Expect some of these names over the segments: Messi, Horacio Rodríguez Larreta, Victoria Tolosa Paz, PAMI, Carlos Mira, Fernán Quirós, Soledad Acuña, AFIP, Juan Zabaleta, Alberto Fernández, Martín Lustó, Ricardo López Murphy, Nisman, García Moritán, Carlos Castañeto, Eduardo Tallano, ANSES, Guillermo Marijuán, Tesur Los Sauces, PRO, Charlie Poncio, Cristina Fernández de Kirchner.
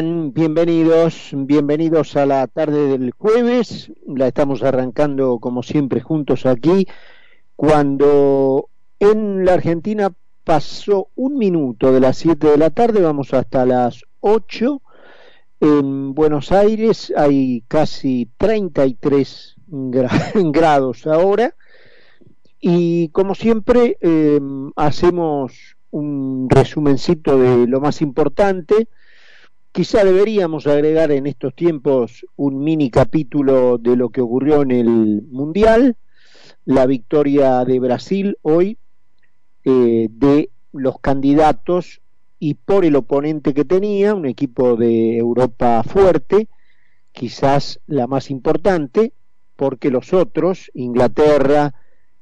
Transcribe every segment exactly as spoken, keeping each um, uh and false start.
están? Bienvenidos, bienvenidos a la tarde del jueves. La estamos arrancando como siempre juntos aquí. Cuando en la Argentina pasó un minuto de las siete de la tarde, vamos hasta las ocho. En Buenos Aires hay casi treinta y tres grados ahora. Y como siempre eh, hacemos un resumencito de lo más importante. Quizá deberíamos agregar en estos tiempos un mini capítulo de lo que ocurrió en el Mundial, la victoria de Brasil hoy, eh, de los candidatos y por el oponente que tenía, un equipo de Europa fuerte, quizás la más importante, porque los otros, Inglaterra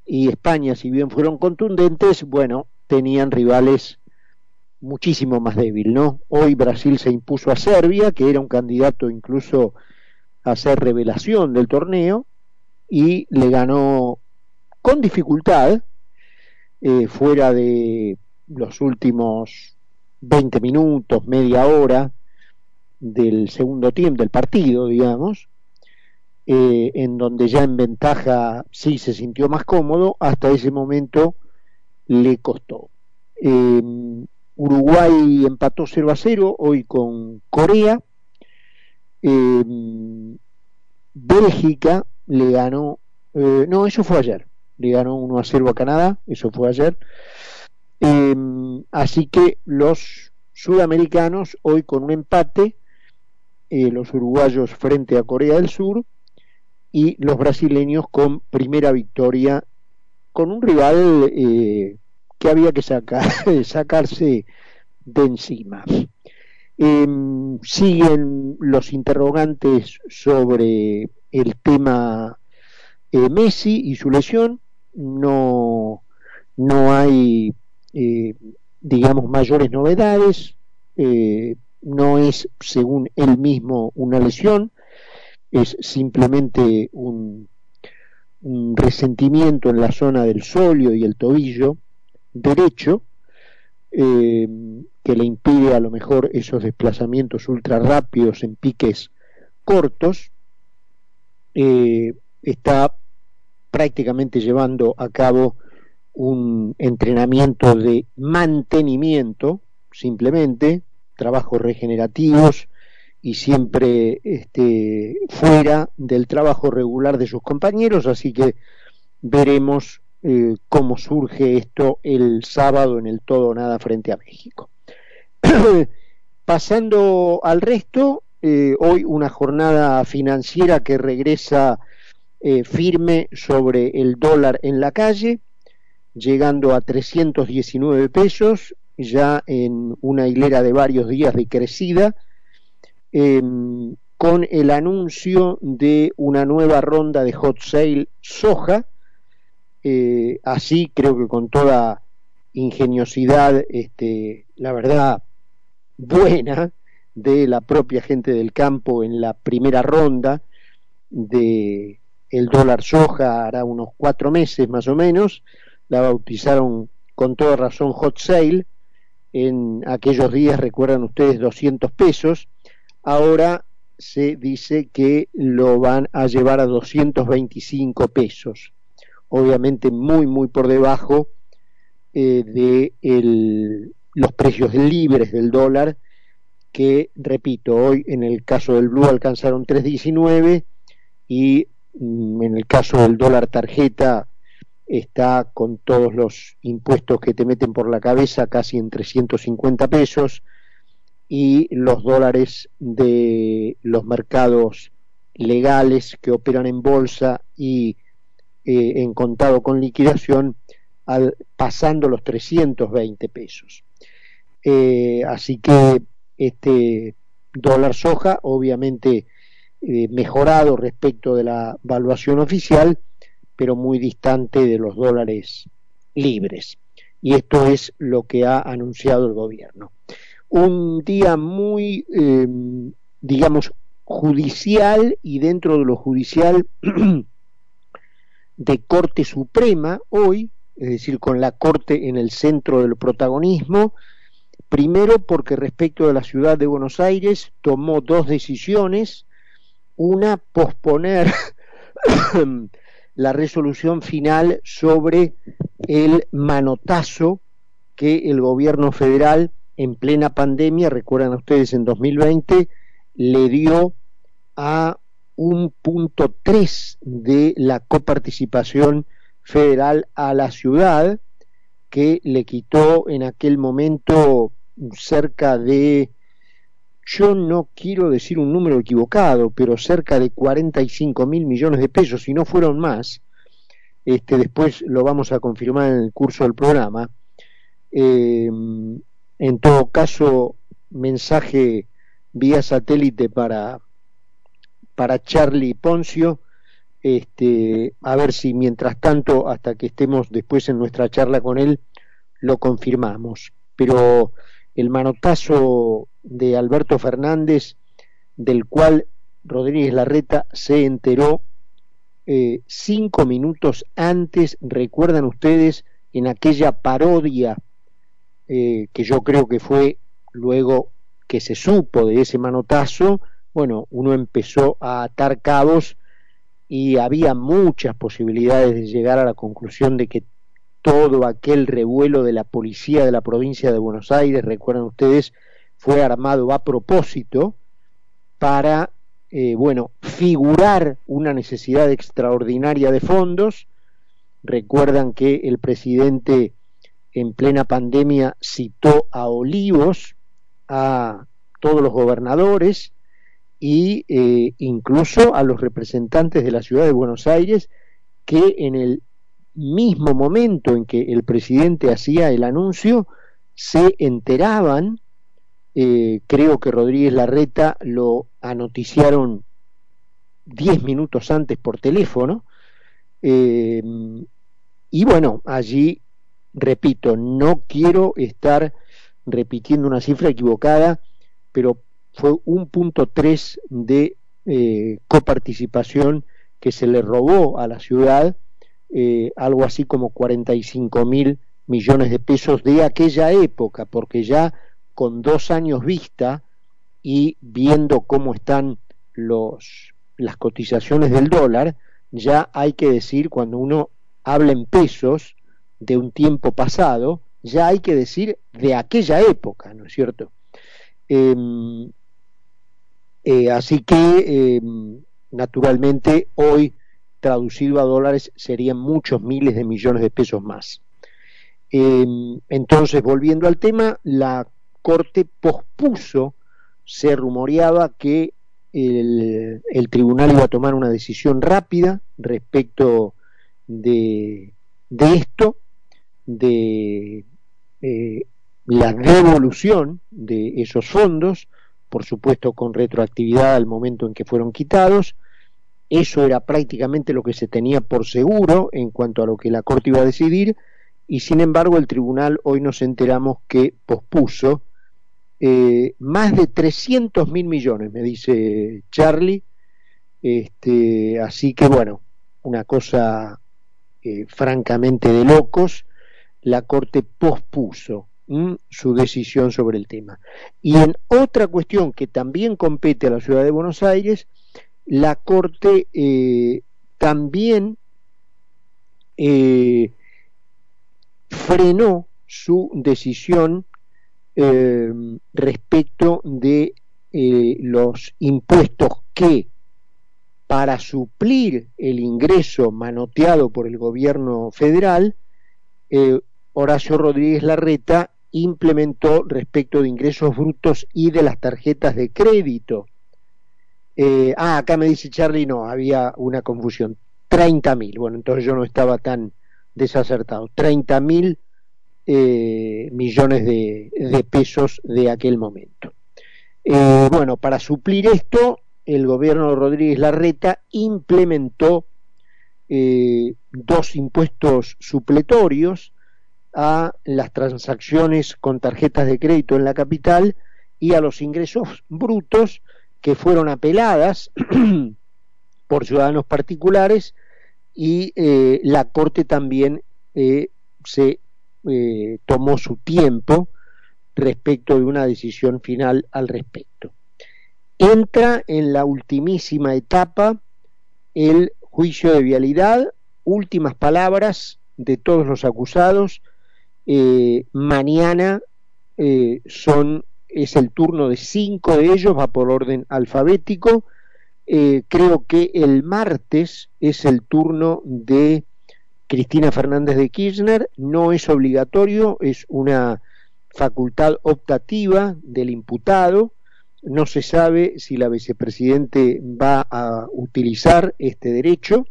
y España, si bien fueron contundentes, bueno, tenían rivales muchísimo más débil, ¿no? Hoy Brasil se impuso a Serbia, que era un candidato incluso a ser revelación del torneo, y le ganó con dificultad, eh, fuera de los últimos veinte minutos, media hora del segundo tiempo, del partido, digamos, eh, en donde ya en ventaja sí se sintió más cómodo, hasta ese momento le costó. Eh, Uruguay empató cero a cero hoy con Corea. Eh, Bélgica le ganó, eh, no, eso fue ayer, le ganó uno a cero a Canadá, eso fue ayer. Eh, así que los sudamericanos hoy con un empate, eh, los uruguayos frente a Corea del Sur y los brasileños con primera victoria con un rival eh, que había que sacar, sacarse de encima. Eh, siguen los interrogantes sobre el tema eh, Messi y su lesión. No, no hay, eh, digamos, mayores novedades. Eh, no es, según él mismo, una lesión. Es simplemente un... un resentimiento en la zona del solio y el tobillo derecho, eh, que le impide a lo mejor esos desplazamientos ultra rápidos en piques cortos. Eh, está prácticamente llevando a cabo un entrenamiento de mantenimiento, simplemente trabajos regenerativos, y siempre este, fuera del trabajo regular de sus compañeros, así que veremos eh, cómo surge esto el sábado en el todo o nada frente a México. Pasando al resto, eh, hoy una jornada financiera que regresa eh, firme sobre el dólar en la calle, llegando a trescientos diecinueve pesos, ya en una hilera de varios días de crecida, Eh, con el anuncio de una nueva ronda de hot sale soja, eh, así creo que con toda ingeniosidad, este, la verdad, buena, de la propia gente del campo en la primera ronda de el dólar soja, hará unos cuatro meses más o menos, la bautizaron con toda razón hot sale. En aquellos días, recuerdan ustedes, doscientos pesos. Ahora se dice que lo van a llevar a doscientos veinticinco pesos, obviamente muy muy por debajo eh, de el, los precios libres del dólar, que repito, hoy en el caso del blue alcanzaron tres diecinueve y mm, en el caso del dólar tarjeta está con todos los impuestos que te meten por la cabeza casi en trescientos cincuenta pesos, y los dólares de los mercados legales que operan en bolsa y eh, en contado con liquidación, al, pasando los trescientos veinte pesos. Eh, así que este dólar soja, obviamente eh, mejorado respecto de la valuación oficial, pero muy distante de los dólares libres. Y esto es lo que ha anunciado el gobierno. Un día muy, eh, digamos, judicial, y dentro de lo judicial de Corte Suprema hoy, es decir, con la Corte en el centro del protagonismo, Primero, porque respecto de la ciudad de Buenos Aires tomó dos decisiones. Una, posponer la resolución final sobre el manotazo que el gobierno federal en plena pandemia, recuerdan ustedes, en dos mil veinte, le dio a un punto tres de la coparticipación federal a la ciudad, que le quitó en aquel momento cerca de, yo no quiero decir un número equivocado, pero cerca de cuarenta y cinco mil millones de pesos, si no fueron más. Este, después lo vamos a confirmar en el curso del programa. Eh, en todo caso, mensaje vía satélite para, para Charlie Poncio. Este, a ver si mientras tanto, hasta que estemos después en nuestra charla con él, lo confirmamos. Pero el manotazo de Alberto Fernández, del cual Rodríguez Larreta se enteró eh, cinco minutos antes, recuerdan ustedes, en aquella parodia eh, que yo creo que fue luego que se supo de ese manotazo. Bueno, uno empezó a atar cabos y había muchas posibilidades de llegar a la conclusión de que todo aquel revuelo de la policía de la provincia de Buenos Aires, recuerdan ustedes, fue armado a propósito para, eh, bueno, figurar una necesidad extraordinaria de fondos. Recuerdan que el presidente en plena pandemia citó a Olivos, a todos los gobernadores, y eh, incluso a los representantes de la ciudad de Buenos Aires, que en el mismo momento en que el presidente hacía el anuncio se enteraban. Eh, creo que Rodríguez Larreta lo anoticiaron diez minutos antes por teléfono, eh, y bueno, allí, repito, no quiero estar repitiendo una cifra equivocada, pero fue un punto tres de eh, coparticipación que se le robó a la ciudad, eh, algo así como cuarenta y cinco mil millones de pesos de aquella época, porque ya con dos años vista y viendo cómo están los, las cotizaciones del dólar, ya hay que decir, cuando uno habla en pesos de un tiempo pasado, ya hay que decir de aquella época, ¿no es cierto? Eh, Eh, así que, eh, naturalmente, hoy, traducido a dólares, serían muchos miles de millones de pesos más. Eh, entonces, volviendo al tema, la Corte pospuso, se rumoreaba que el, el tribunal iba a tomar una decisión rápida respecto de, de esto, de eh, la devolución de esos fondos, por supuesto con retroactividad al momento en que fueron quitados. Eso era prácticamente lo que se tenía por seguro en cuanto a lo que la Corte iba a decidir, y sin embargo el tribunal, hoy nos enteramos que pospuso eh, más de trescientos mil millones, me dice Charlie. Este, así que bueno, una cosa eh, francamente de locos. La Corte pospuso su decisión sobre el tema. Y en otra cuestión que también compete a la ciudad de Buenos Aires, la Corte eh, también eh, frenó su decisión eh, respecto de eh, los impuestos que, para suplir el ingreso manoteado por el gobierno federal, eh, Horacio Rodríguez Larreta implementó respecto de ingresos brutos y de las tarjetas de crédito. Eh, ah, acá me dice Charlie, no, había una confusión, treinta mil, bueno, entonces yo no estaba tan desacertado, treinta mil eh, millones de, de pesos de aquel momento. Eh, bueno, para suplir esto, el gobierno de Rodríguez Larreta implementó eh, dos impuestos supletorios a las transacciones con tarjetas de crédito en la capital y a los ingresos brutos, que fueron apeladas por ciudadanos particulares, y eh, la Corte también eh, se eh, tomó su tiempo respecto de una decisión final al respecto. Entra en la ultimísima etapa el juicio de vialidad, últimas palabras de todos los acusados. Eh, mañana eh, son, es el turno de cinco de ellos, va por orden alfabético. Eh, creo que el martes es el turno de Cristina Fernández de Kirchner. No es obligatorio, es una facultad optativa del imputado. No se sabe si la vicepresidente va a utilizar este derecho,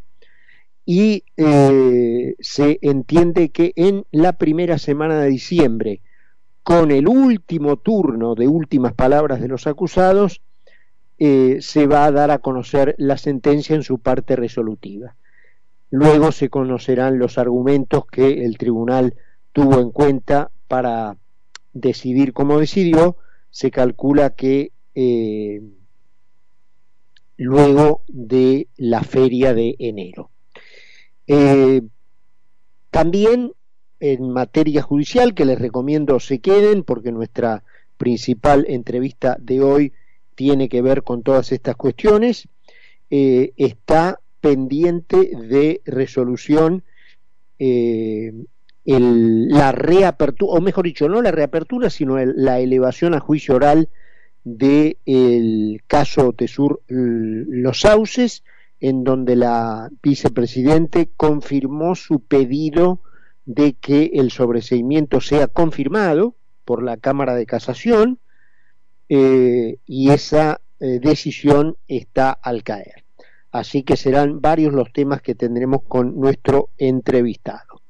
y eh, se entiende que en la primera semana de diciembre, con el último turno de últimas palabras de los acusados, eh, se va a dar a conocer la sentencia en su parte resolutiva. Luego se conocerán los argumentos que el tribunal tuvo en cuenta para decidir como decidió. Se calcula que eh, luego de la feria de enero. Eh, también en materia judicial, que les recomiendo se queden, porque nuestra principal entrevista de hoy tiene que ver con todas estas cuestiones, eh, está pendiente de resolución eh, El, la reapertura, o mejor dicho, no la reapertura, sino el, la elevación a juicio oral del caso Tesur Los Sauces, en donde la vicepresidente confirmó su pedido de que el sobreseimiento sea confirmado por la Cámara de Casación, eh, y esa eh, decisión está al caer. Así que serán varios los temas que tendremos con nuestro entrevistado.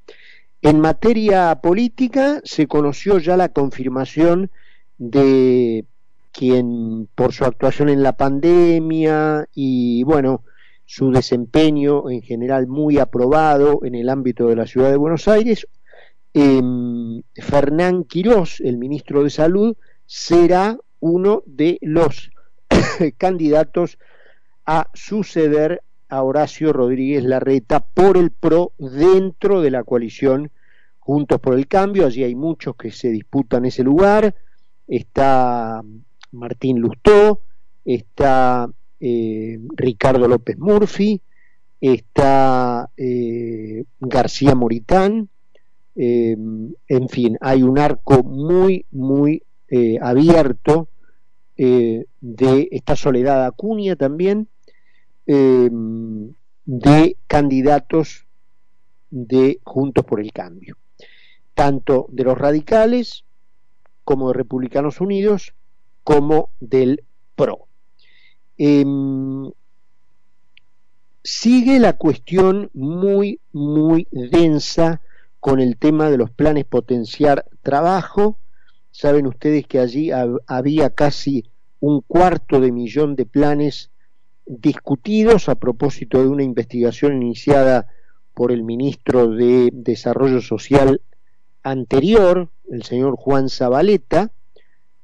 En materia política se conoció ya la confirmación de quien, por su actuación en la pandemia y bueno, su desempeño en general muy aprobado en el ámbito de la ciudad de Buenos Aires, eh, Fernán Quirós, el ministro de Salud, será uno de los candidatos a suceder a Horacio Rodríguez Larreta por el PRO dentro de la coalición Juntos por el Cambio. Allí hay muchos que se disputan ese lugar. Está Martín Lustó, está eh, Ricardo López Murphy, está eh, García Moritán, eh, en fin, hay un arco muy muy eh, abierto eh, de esta Soledad Acuña también, Eh, de candidatos de Juntos por el Cambio, tanto de los radicales como de Republicanos Unidos como del PRO. Eh, sigue la cuestión muy muy densa con el tema de los planes potenciar trabajo. Saben ustedes que allí hab- había casi un cuarto de millón de planes discutidos a propósito de una investigación iniciada por el ministro de Desarrollo Social anterior, el señor Juan Zabaleta,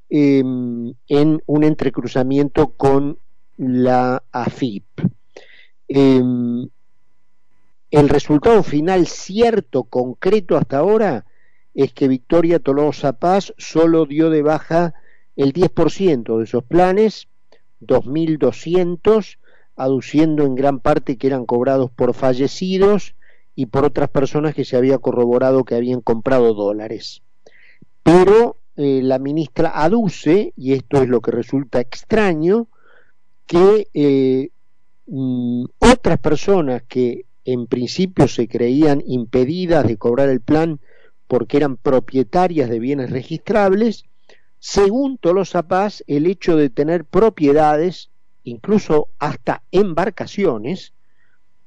eh, en un entrecruzamiento con la AFIP. Eh, el resultado final cierto, concreto hasta ahora, es que Victoria Tolosa Paz solo dio de baja el diez por ciento de esos planes, dos mil doscientos, aduciendo en gran parte que eran cobrados por fallecidos y por otras personas que se había corroborado que habían comprado dólares. Pero eh, la ministra aduce, y esto es lo que resulta extraño, que eh, mm, otras personas que en principio se creían impedidas de cobrar el plan porque eran propietarias de bienes registrables, según Tolosa Paz, el hecho de tener propiedades, incluso hasta embarcaciones,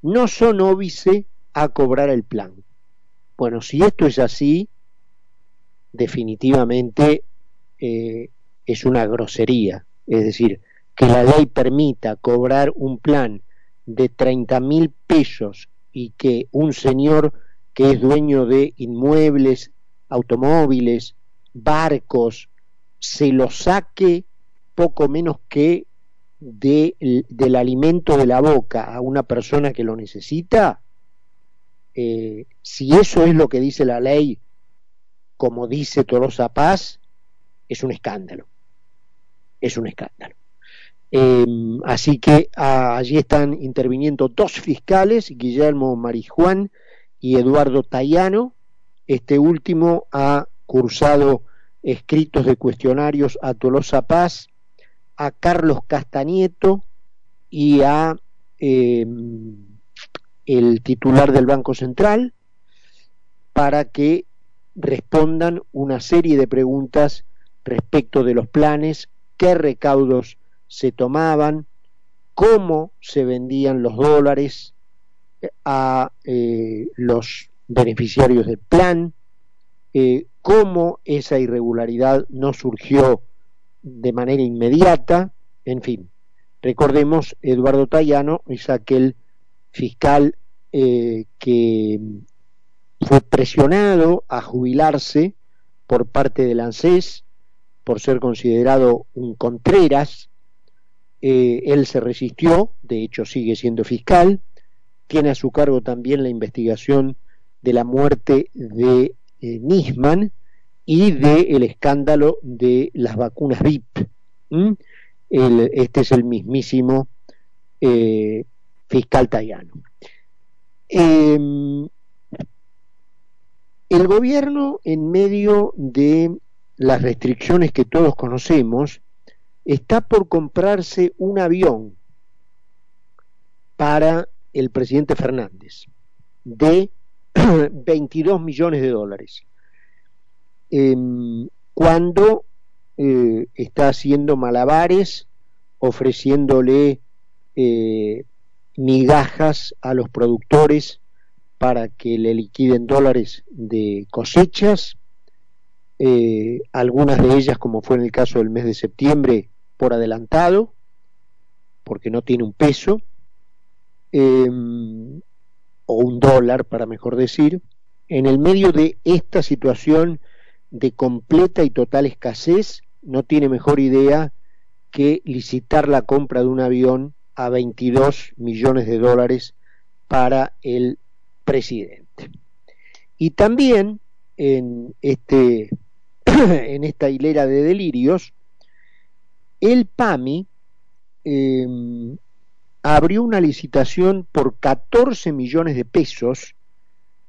no son óbice a cobrar el plan. Bueno, si esto es así, definitivamente eh, es una grosería. Es decir, que la ley permita cobrar un plan de treinta mil pesos y que un señor que es dueño de inmuebles, automóviles, barcos, se lo saque poco menos que de, del alimento de la boca a una persona que lo necesita. Eh, si eso es lo que dice la ley, como dice Tolosa Paz, es un escándalo, es un escándalo. Eh, así que a, allí están interviniendo dos fiscales, Guillermo Marijuán y Eduardo Tallano. Este último ha cursado escritos de cuestionarios a Tolosa Paz, a Carlos Castañeto y a eh, el titular del Banco Central, para que respondan una serie de preguntas respecto de los planes, qué recaudos se tomaban, cómo se vendían los dólares a eh, los beneficiarios del plan, eh, cómo esa irregularidad no surgió de manera inmediata, en fin. Recordemos, Eduardo Tallano es aquel fiscal eh, que fue presionado a jubilarse por parte del ANSES por ser considerado un contreras. Eh, él se resistió, de hecho sigue siendo fiscal, tiene a su cargo también la investigación de la muerte de eh, Nisman y del escándalo de las vacunas V I P. ¿Mm? El, este es el mismísimo eh, fiscal Tallano. Eh, el gobierno, en medio de las restricciones que todos conocemos, está por comprarse un avión para el presidente Fernández de veintidós millones de dólares, eh, cuando eh, está haciendo malabares, ofreciéndole eh, migajas a los productores para que le liquiden dólares de cosechas, eh, algunas de ellas, como fue en el caso del mes de septiembre, por adelantado, porque no tiene un peso, eh, o un dólar, para mejor decir, en el medio de esta situación de completa y total escasez. No tiene mejor idea que licitar la compra de un avión a veintidós millones de dólares para el presidente. Y también en este en esta hilera de delirios, el PAMI eh, abrió una licitación por catorce millones de pesos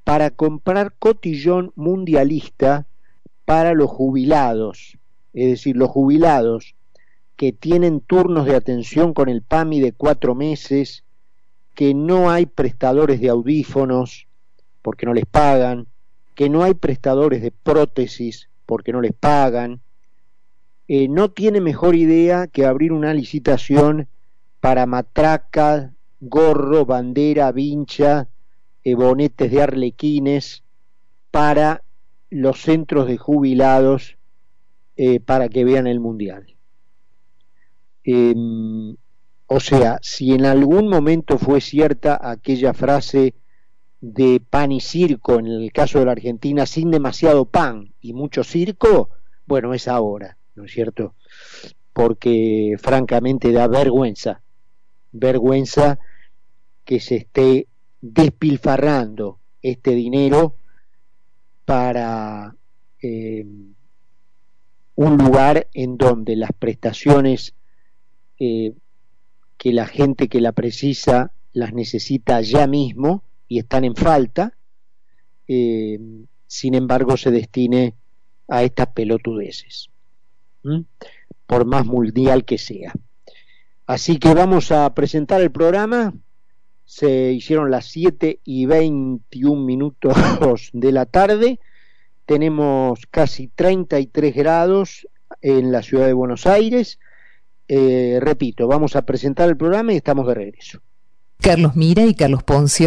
para comprar cotillón mundialista para los jubilados, es decir, los jubilados que tienen turnos de atención con el PAMI de cuatro meses, que no hay prestadores de audífonos porque no les pagan, que no hay prestadores de prótesis porque no les pagan. Eh, no tiene mejor idea que abrir una licitación para matraca, gorro, bandera, vincha, eh, bonetes de arlequines, para los centros de jubilados, eh, para que vean el mundial. Eh, o sea, si en algún momento fue cierta aquella frase de pan y circo, en el caso de la Argentina, sin demasiado pan y mucho circo, bueno, es ahora, ¿no es cierto? Porque francamente da vergüenza. Vergüenza que se esté despilfarrando este dinero para eh, un lugar en donde las prestaciones eh, que la gente que la precisa las necesita ya mismo y están en falta, eh, sin embargo se destine a estas pelotudeces, ¿Mm? por más mundial que sea. Así que vamos a presentar el programa. Se hicieron las siete y veintiún minutos de la tarde. Tenemos casi treinta y tres grados en la ciudad de Buenos Aires. Eh, repito, vamos a presentar el programa y estamos de regreso. Carlos Mira y Carlos Poncio.